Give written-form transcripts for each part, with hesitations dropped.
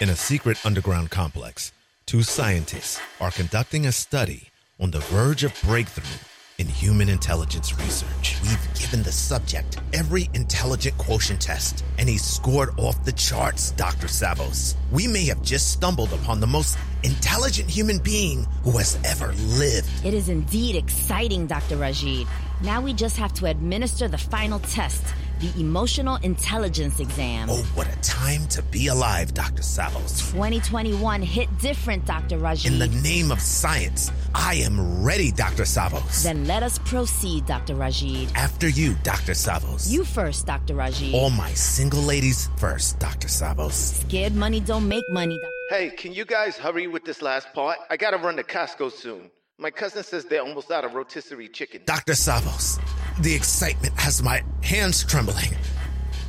In a secret underground complex, two scientists are conducting a study on the verge of breakthrough in human intelligence research. We've given the subject every intelligent quotient test, and he scored off the charts, Dr. Savos. We may have just stumbled upon the most intelligent human being who has ever lived. It is indeed exciting, Dr. Rajid. Now we just have to administer the final test, the emotional intelligence exam. Oh, what a time to be alive, Dr. Savos. 2021 hit different, Dr. Rajid. In the name of science, I am ready, Dr. Savos. Then let us proceed, Dr. Rajid. After you, Dr. Savos. You first, Dr. Rajid. All my single ladies first, Dr. Savos. Scared money don't make money, Dr. Hey, can you guys hurry with this last part? I gotta run to Costco soon. My cousin says they're almost out of rotisserie chicken. Dr. Savos, the excitement has my hands trembling.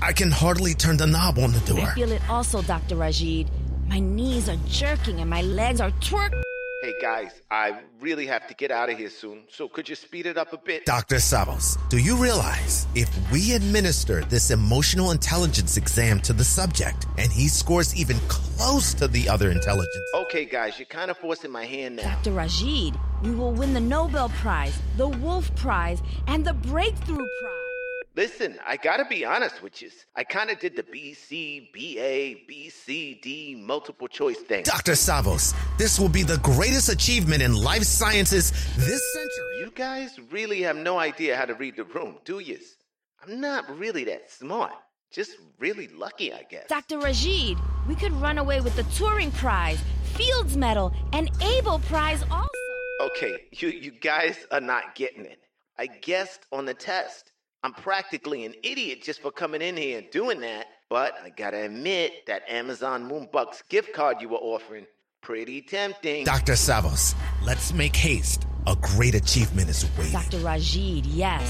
I can hardly turn the knob on the door. I feel it also, Dr. Rajid. My knees are jerking and my legs are twerking. Hey, guys, I really have to get out of here soon, so could you speed it up a bit? Dr. Savos, do you realize if we administer this emotional intelligence exam to the subject and he scores even close to the other intelligence? Okay, guys, you're kind of forcing my hand now. Dr. Rajid, we will win the Nobel Prize, the Wolf Prize, and the Breakthrough Prize. Listen, I gotta be honest with you. I kinda did the BC, BA, BCD multiple choice thing. Dr. Savos, this will be the greatest achievement in life sciences this century. You guys really have no idea how to read the room, do you? I'm not really that smart. Just really lucky, I guess. Dr. Rajid, we could run away with the Turing Prize, Fields Medal, and Abel Prize also. Okay, you guys are not getting it. I guessed on the test. I'm practically an idiot just for coming in here and doing that, but I gotta admit that Amazon Moonbucks gift card you were offering, pretty tempting. Dr. Savos, let's make haste. A great achievement is waiting. Dr. Rajid, yes.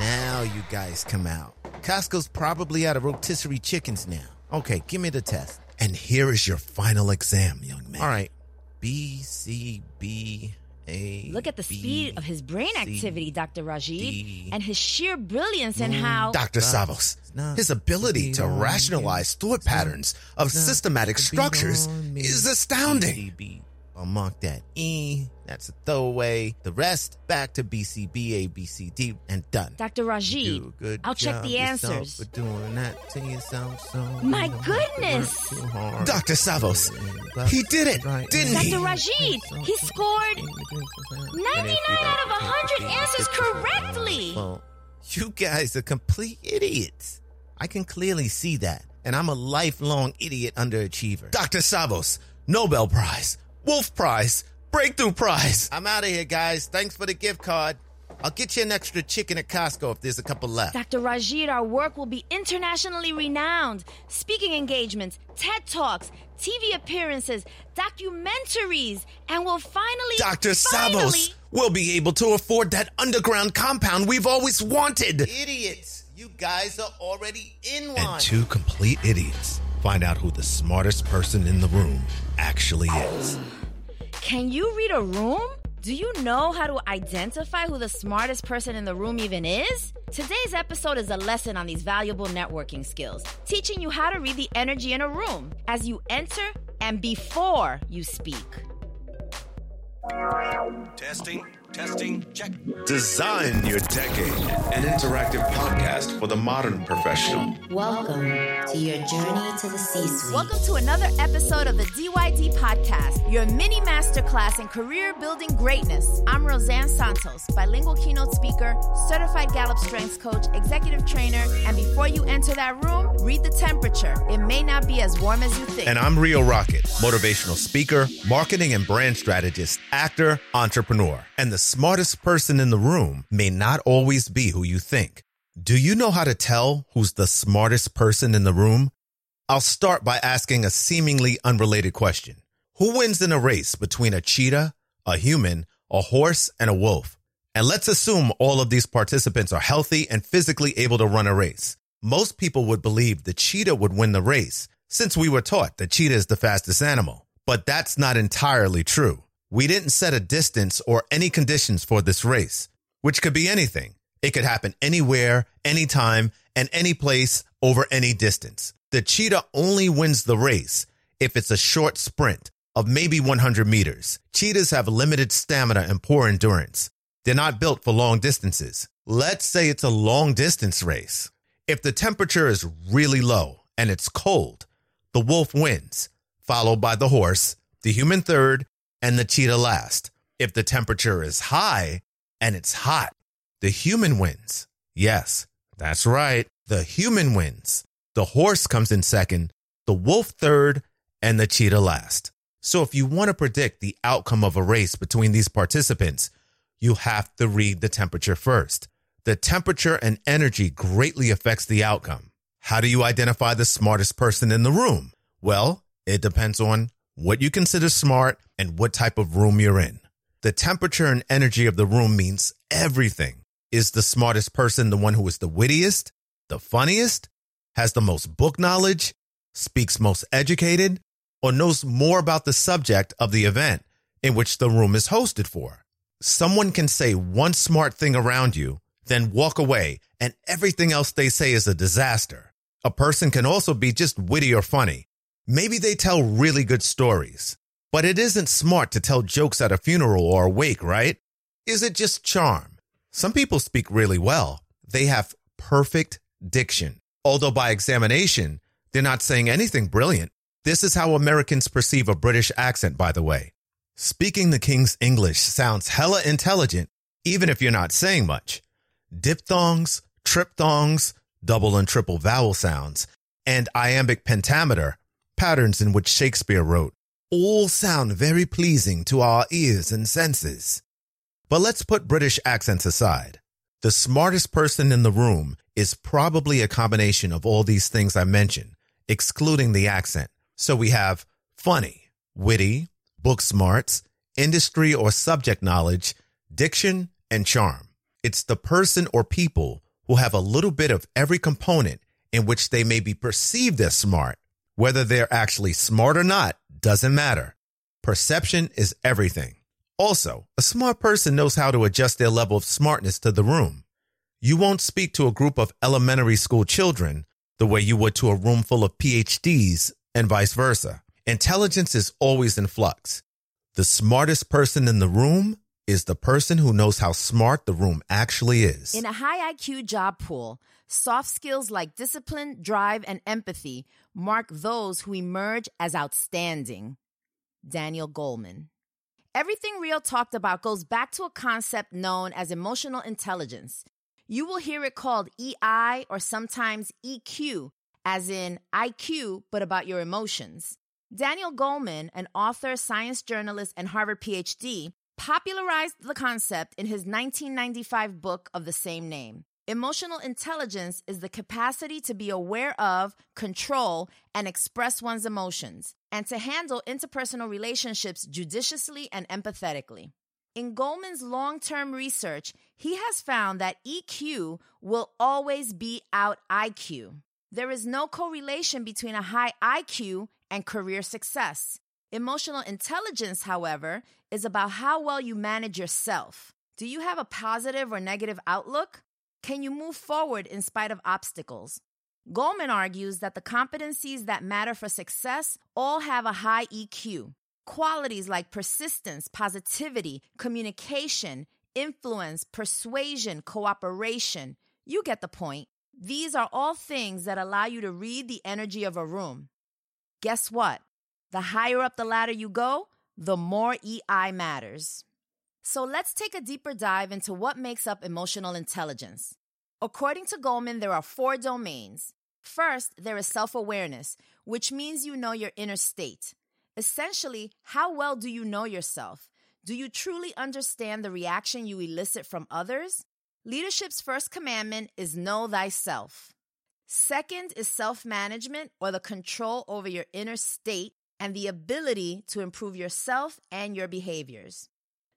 Now you guys come out. Costco's probably out of rotisserie chickens now. Okay, give me the test. And here is your final exam, young man. All right, B, C, B... Look at the speed of his brain activity, Dr. Rajid, and his sheer brilliance in how... Dr. Savos, his ability to rationalize thought patterns of systematic structures is astounding. I'll mark that E, that's a throwaway. The rest, back to B, C, B, A, B, C, D, and done. Dr. Rajid, I'll check the answers. My goodness! Dr. Savos, he did it, didn't he? Dr. Rajid, he scored 99 out of 100 answers correctly! Well, you guys are complete idiots. I can clearly see that, and I'm a lifelong idiot underachiever. Dr. Savos, Nobel Prize. Wolf Prize. Breakthrough Prize. I'm out of here, guys. Thanks for the gift card. I'll get you an extra chicken at Costco if there's a couple left. Dr. Rajid, our work will be internationally renowned. Speaking engagements, TED Talks, TV appearances, documentaries, and we'll finally... Dr. Savos, we'll be able to afford that underground compound we've always wanted. Idiots. You guys are already in one. And two complete idiots find out who the smartest person in the room actually is. Can you read a room? Do you know how to identify who the smartest person in the room even is? Today's episode is a lesson on these valuable networking skills, teaching you how to read the energy in a room as you enter and before you speak. Testing. Testing, check. Design your decade, an interactive podcast for the modern professional. Welcome to your journey to the C-suite. Welcome to another episode of the DYD Podcast, your mini masterclass in career-building greatness. I'm Roseanne Santos, bilingual keynote speaker, certified Gallup Strengths Coach, executive trainer, and before you enter that room, read the temperature. It may not be as warm as you think. And I'm Rio Rocket, motivational speaker, marketing and brand strategist, actor, entrepreneur, and the smartest person in the room may not always be who you think. Do you know how to tell who's the smartest person in the room? I'll start by asking a seemingly unrelated question. Who wins in a race between a cheetah, a human, a horse, and a wolf? And let's assume all of these participants are healthy and physically able to run a race. Most people would believe the cheetah would win the race, since we were taught the cheetah is the fastest animal. But that's not entirely true. We didn't set a distance or any conditions for this race, which could be anything. It could happen anywhere, anytime, and any place over any distance. The cheetah only wins the race if it's a short sprint of maybe 100 meters. Cheetahs have limited stamina and poor endurance. They're not built for long distances. Let's say it's a long distance race. If the temperature is really low and it's cold, the wolf wins, followed by the horse, the human third, and the cheetah last. If the temperature is high and it's hot, the human wins. Yes, that's right. The human wins. The horse comes in second, the wolf third, and the cheetah last. So if you want to predict the outcome of a race between these participants, you have to read the temperature first. The temperature and energy greatly affects the outcome. How do you identify the smartest person in the room? Well, it depends on what you consider smart and what type of room you're in. The temperature and energy of the room means everything. Is the smartest person the one who is the wittiest, the funniest, has the most book knowledge, speaks most educated, or knows more about the subject of the event in which the room is hosted for? Someone can say one smart thing around you, then walk away, and everything else they say is a disaster. A person can also be just witty or funny. Maybe they tell really good stories, but it isn't smart to tell jokes at a funeral or a wake, right? Is it just charm? Some people speak really well. They have perfect diction. Although by examination, they're not saying anything brilliant. This is how Americans perceive a British accent, by the way. Speaking the King's English sounds hella intelligent, even if you're not saying much. Diphthongs, triphthongs, double and triple vowel sounds, and iambic pentameter, patterns in which Shakespeare wrote, all sound very pleasing to our ears and senses. But let's put British accents aside. The smartest person in the room is probably a combination of all these things I mentioned, excluding the accent. So we have funny, witty, book smarts, industry or subject knowledge, diction, and charm. It's the person or people who have a little bit of every component in which they may be perceived as smart. Whether they're actually smart or not doesn't matter. Perception is everything. Also, a smart person knows how to adjust their level of smartness to the room. You won't speak to a group of elementary school children the way you would to a room full of PhDs and vice versa. Intelligence is always in flux. The smartest person in the room is the person who knows how smart the room actually is. In a high IQ job pool, soft skills like discipline, drive, and empathy mark those who emerge as outstanding. Daniel Goleman. Everything Rio talked about goes back to a concept known as emotional intelligence. You will hear it called EI or sometimes EQ, as in IQ, but about your emotions. Daniel Goleman, an author, science journalist, and Harvard PhD, popularized the concept in his 1995 book of the same name. Emotional intelligence is the capacity to be aware of, control, and express one's emotions, and to handle interpersonal relationships judiciously and empathetically. In Goleman's long-term research, he has found that EQ will always be out IQ. There is no correlation between a high IQ and career success. Emotional intelligence, however, is about how well you manage yourself. Do you have a positive or negative outlook? Can you move forward in spite of obstacles? Goleman argues that the competencies that matter for success all have a high EQ. Qualities like persistence, positivity, communication, influence, persuasion, cooperation. You get the point. These are all things that allow you to read the energy of a room. Guess what? The higher up the ladder you go, the more EI matters. So let's take a deeper dive into what makes up emotional intelligence. According to Goleman, there are four domains. First, there is self-awareness, which means you know your inner state. Essentially, how well do you know yourself? Do you truly understand the reaction you elicit from others? Leadership's first commandment is know thyself. Second is self-management, or the control over your inner state and the ability to improve yourself and your behaviors.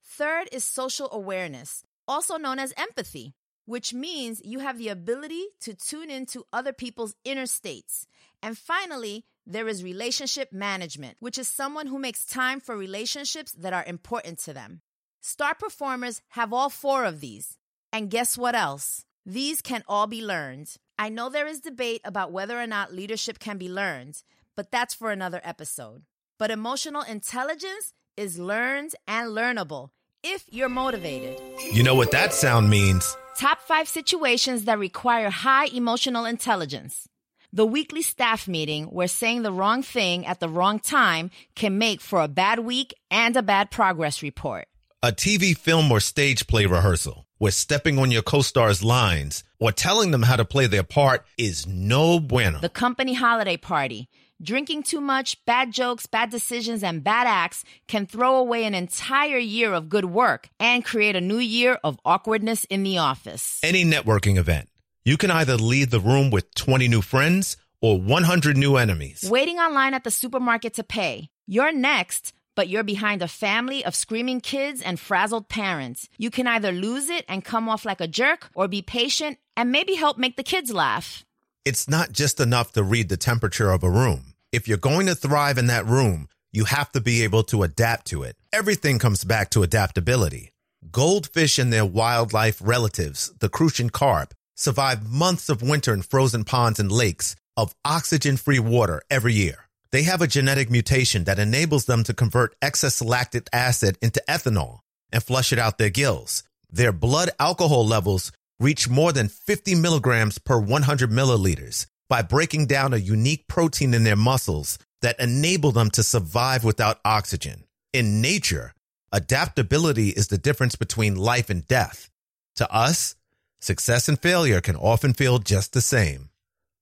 Third is social awareness, also known as empathy, which means you have the ability to tune into other people's inner states. And finally, there is relationship management, which is someone who makes time for relationships that are important to them. Star performers have all four of these. And guess what else? These can all be learned. I know there is debate about whether or not leadership can be learned, but that's for another episode. But emotional intelligence is learned and learnable if you're motivated. You know what that sound means. Top 5 situations that require high emotional intelligence. The weekly staff meeting where saying the wrong thing at the wrong time can make for a bad week and a bad progress report. A TV, film, or stage play rehearsal where stepping on your co-star's lines or telling them how to play their part is no bueno. The company holiday party. Drinking too much, bad jokes, bad decisions, and bad acts can throw away an entire year of good work and create a new year of awkwardness in the office. Any networking event. You can either leave the room with 20 new friends or 100 new enemies. Waiting online at the supermarket to pay. You're next, but you're behind a family of screaming kids and frazzled parents. You can either lose it and come off like a jerk or be patient and maybe help make the kids laugh. It's not just enough to read the temperature of a room. If you're going to thrive in that room, you have to be able to adapt to it. Everything comes back to adaptability. Goldfish and their wildlife relatives, the crucian carp, survive months of winter in frozen ponds and lakes of oxygen-free water every year. They have a genetic mutation that enables them to convert excess lactic acid into ethanol and flush it out their gills. Their blood alcohol levels reach more than 50 milligrams per 100 milliliters by breaking down a unique protein in their muscles that enable them to survive without oxygen. In nature, adaptability is the difference between life and death. To us, success and failure can often feel just the same.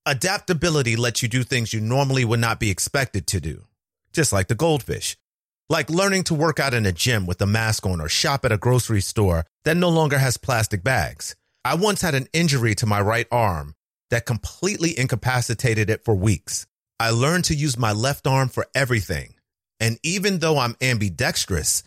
Adaptability lets you do things you normally would not be expected to do, just like the goldfish. Like learning to work out in a gym with a mask on or shop at a grocery store that no longer has plastic bags. I once had an injury to my right arm that completely incapacitated it for weeks. I learned to use my left arm for everything. And even though I'm ambidextrous,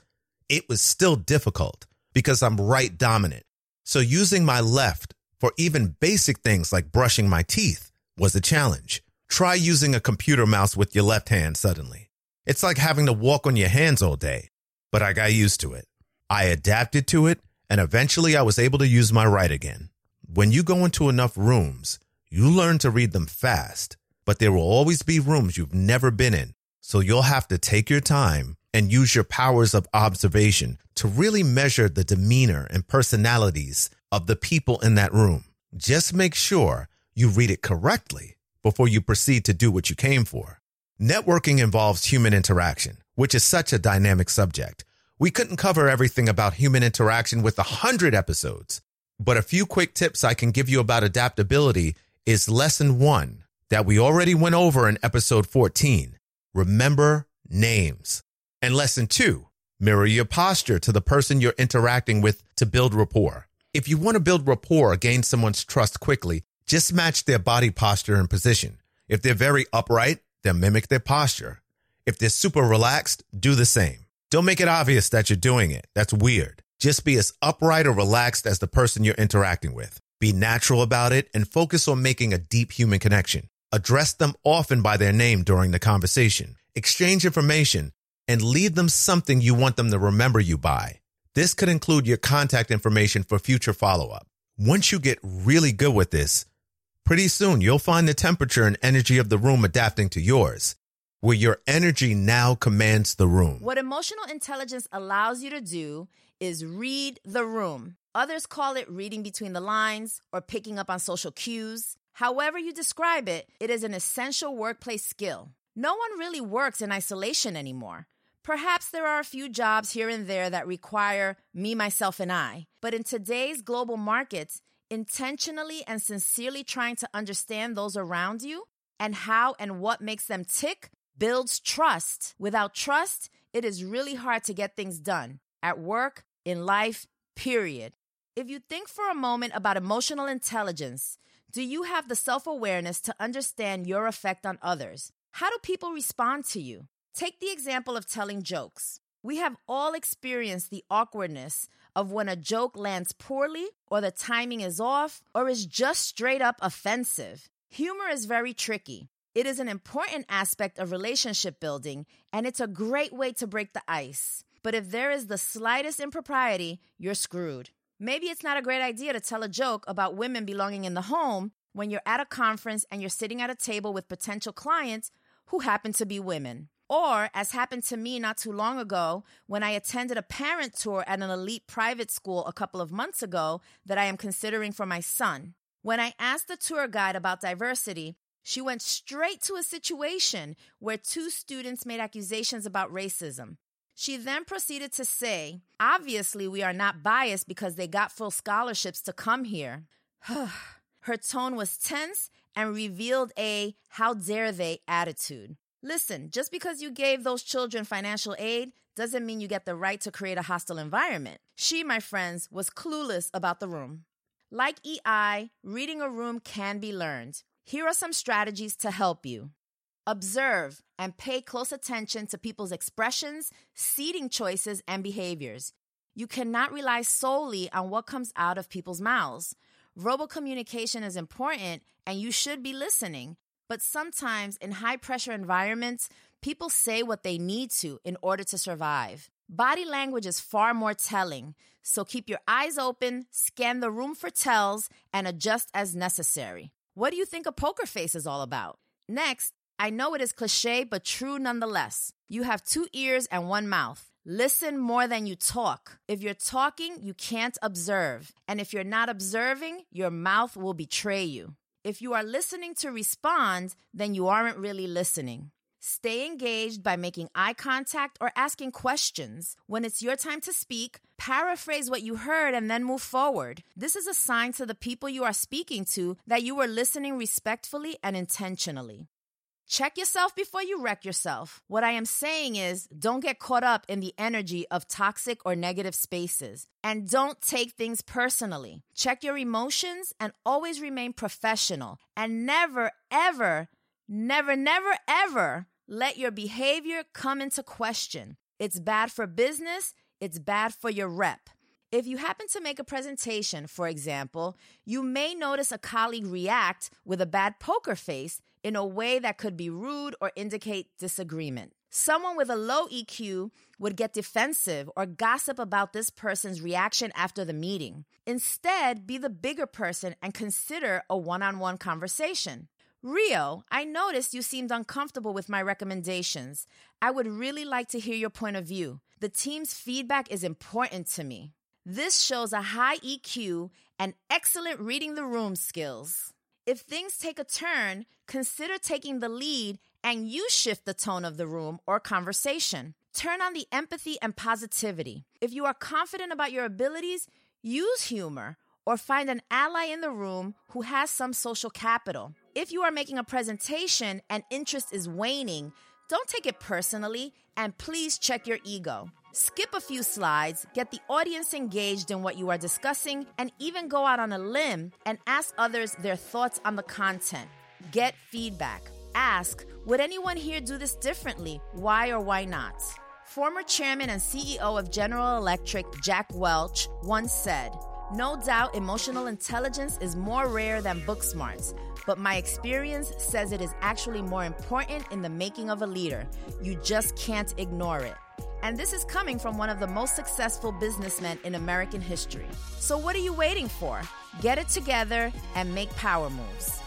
it was still difficult because I'm right dominant. So using my left for even basic things like brushing my teeth was a challenge. Try using a computer mouse with your left hand suddenly. It's like having to walk on your hands all day, but I got used to it. I adapted to it, and eventually I was able to use my right again. When you go into enough rooms, you learn to read them fast, but there will always be rooms you've never been in, so you'll have to take your time and use your powers of observation to really measure the demeanor and personalities of the people in that room. Just make sure you read it correctly before you proceed to do what you came for. Networking involves human interaction, which is such a dynamic subject. We couldn't cover everything about human interaction with 100 episodes, but a few quick tips I can give you about adaptability is lesson 1 that we already went over in episode 14. Remember names. And lesson 2, mirror your posture to the person you're interacting with to build rapport. If you want to build rapport or gain someone's trust quickly, just match their body posture and position. If they're very upright, then mimic their posture. If they're super relaxed, do the same. Don't make it obvious that you're doing it. That's weird. Just be as upright or relaxed as the person you're interacting with. Be natural about it and focus on making a deep human connection. Address them often by their name during the conversation. Exchange information and leave them something you want them to remember you by. This could include your contact information for future follow-up. Once you get really good with this, pretty soon you'll find the temperature and energy of the room adapting to yours, where your energy now commands the room. What emotional intelligence allows you to do is read the room. Others call it reading between the lines or picking up on social cues. However you describe it, it is an essential workplace skill. No one really works in isolation anymore. Perhaps there are a few jobs here and there that require me, myself, and I. But in today's global markets, intentionally and sincerely trying to understand those around you and how and what makes them tick builds trust. Without trust, it is really hard to get things done at work, in life, period. If you think for a moment about emotional intelligence, do you have the self-awareness to understand your effect on others? How do people respond to you? Take the example of telling jokes. We have all experienced the awkwardness of when a joke lands poorly or the timing is off or is just straight up offensive. Humor is very tricky. It is an important aspect of relationship building, and it's a great way to break the ice. But if there is the slightest impropriety, you're screwed. Maybe it's not a great idea to tell a joke about women belonging in the home when you're at a conference and you're sitting at a table with potential clients who happen to be women. Or, as happened to me not too long ago, when I attended a parent tour at an elite private school a couple of months ago that I am considering for my son. When I asked the tour guide about diversity, she went straight to a situation where two students made accusations about racism. She then proceeded to say, obviously we are not biased because they got full scholarships to come here. Her tone was tense and revealed a how dare they attitude. Listen, just because you gave those children financial aid doesn't mean you get the right to create a hostile environment. She, my friends, was clueless about the room. Like EI, reading a room can be learned. Here are some strategies to help you. Observe and pay close attention to people's expressions, seating choices, and behaviors. You cannot rely solely on what comes out of people's mouths. Verbal communication is important, and you should be listening. But sometimes in high-pressure environments, people say what they need to in order to survive. Body language is far more telling, so keep your eyes open, scan the room for tells, and adjust as necessary. What do you think a poker face is all about? Next, I know it is cliché, but true nonetheless. You have two ears and one mouth. Listen more than you talk. If you're talking, you can't observe. And if you're not observing, your mouth will betray you. If you are listening to respond, then you aren't really listening. Stay engaged by making eye contact or asking questions. When it's your time to speak, paraphrase what you heard and then move forward. This is a sign to the people you are speaking to that you were listening respectfully and intentionally. Check yourself before you wreck yourself. What I am saying is, don't get caught up in the energy of toxic or negative spaces. And don't take things personally. Check your emotions and always remain professional. And never, ever let your behavior come into question. It's bad for business. It's bad for your rep. If you happen to make a presentation, for example, you may notice a colleague react with a bad poker face in a way that could be rude or indicate disagreement. Someone with a low EQ would get defensive or gossip about this person's reaction after the meeting. Instead, be the bigger person and consider a one-on-one conversation. Rio, I noticed you seemed uncomfortable with my recommendations. I would really like to hear your point of view. The team's feedback is important to me. This shows a high EQ and excellent reading the room skills. If things take a turn, consider taking the lead and you shift the tone of the room or conversation. Turn on the empathy and positivity. If you are confident about your abilities, use humor or find an ally in the room who has some social capital. If you are making a presentation and interest is waning, don't take it personally and please check your ego. Skip a few slides, get the audience engaged in what you are discussing, and even go out on a limb and ask others their thoughts on the content. Get feedback. Ask, would anyone here do this differently? Why or why not? Former chairman and CEO of General Electric, Jack Welch, once said, "No doubt emotional intelligence is more rare than book smarts, but my experience says it is actually more important in the making of a leader. You just can't ignore it." And this is coming from one of the most successful businessmen in American history. So what are you waiting for? Get it together and make power moves.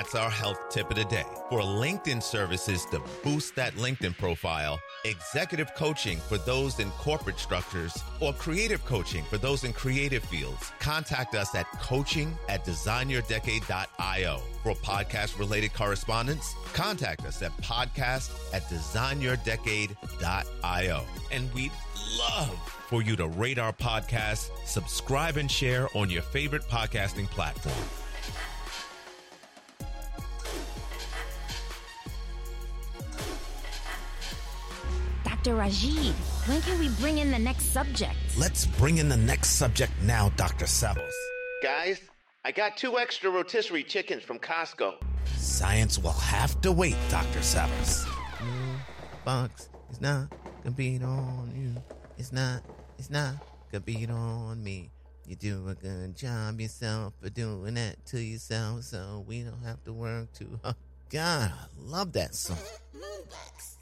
That's our health tip of the day. For LinkedIn services to boost that LinkedIn profile, executive coaching for those in corporate structures, or creative coaching for those in creative fields, contact us at coaching@designyourdecade.io. For podcast-related correspondence, contact us at podcast@designyourdecade.io. And we'd love for you to rate our podcast, subscribe, and share on your favorite podcasting platform. Dr. Rajid, when can we bring in the next subject? Let's bring in the next subject now, Dr. Savills. Guys, I got 2 extra rotisserie chickens from Costco. Science will have to wait, Dr. Savills. Fox is not gonna beat on you. It's not gonna beat on me. You do a good job yourself for doing that to yourself, so we don't have to work too hard. God, I love that song. Moonbox.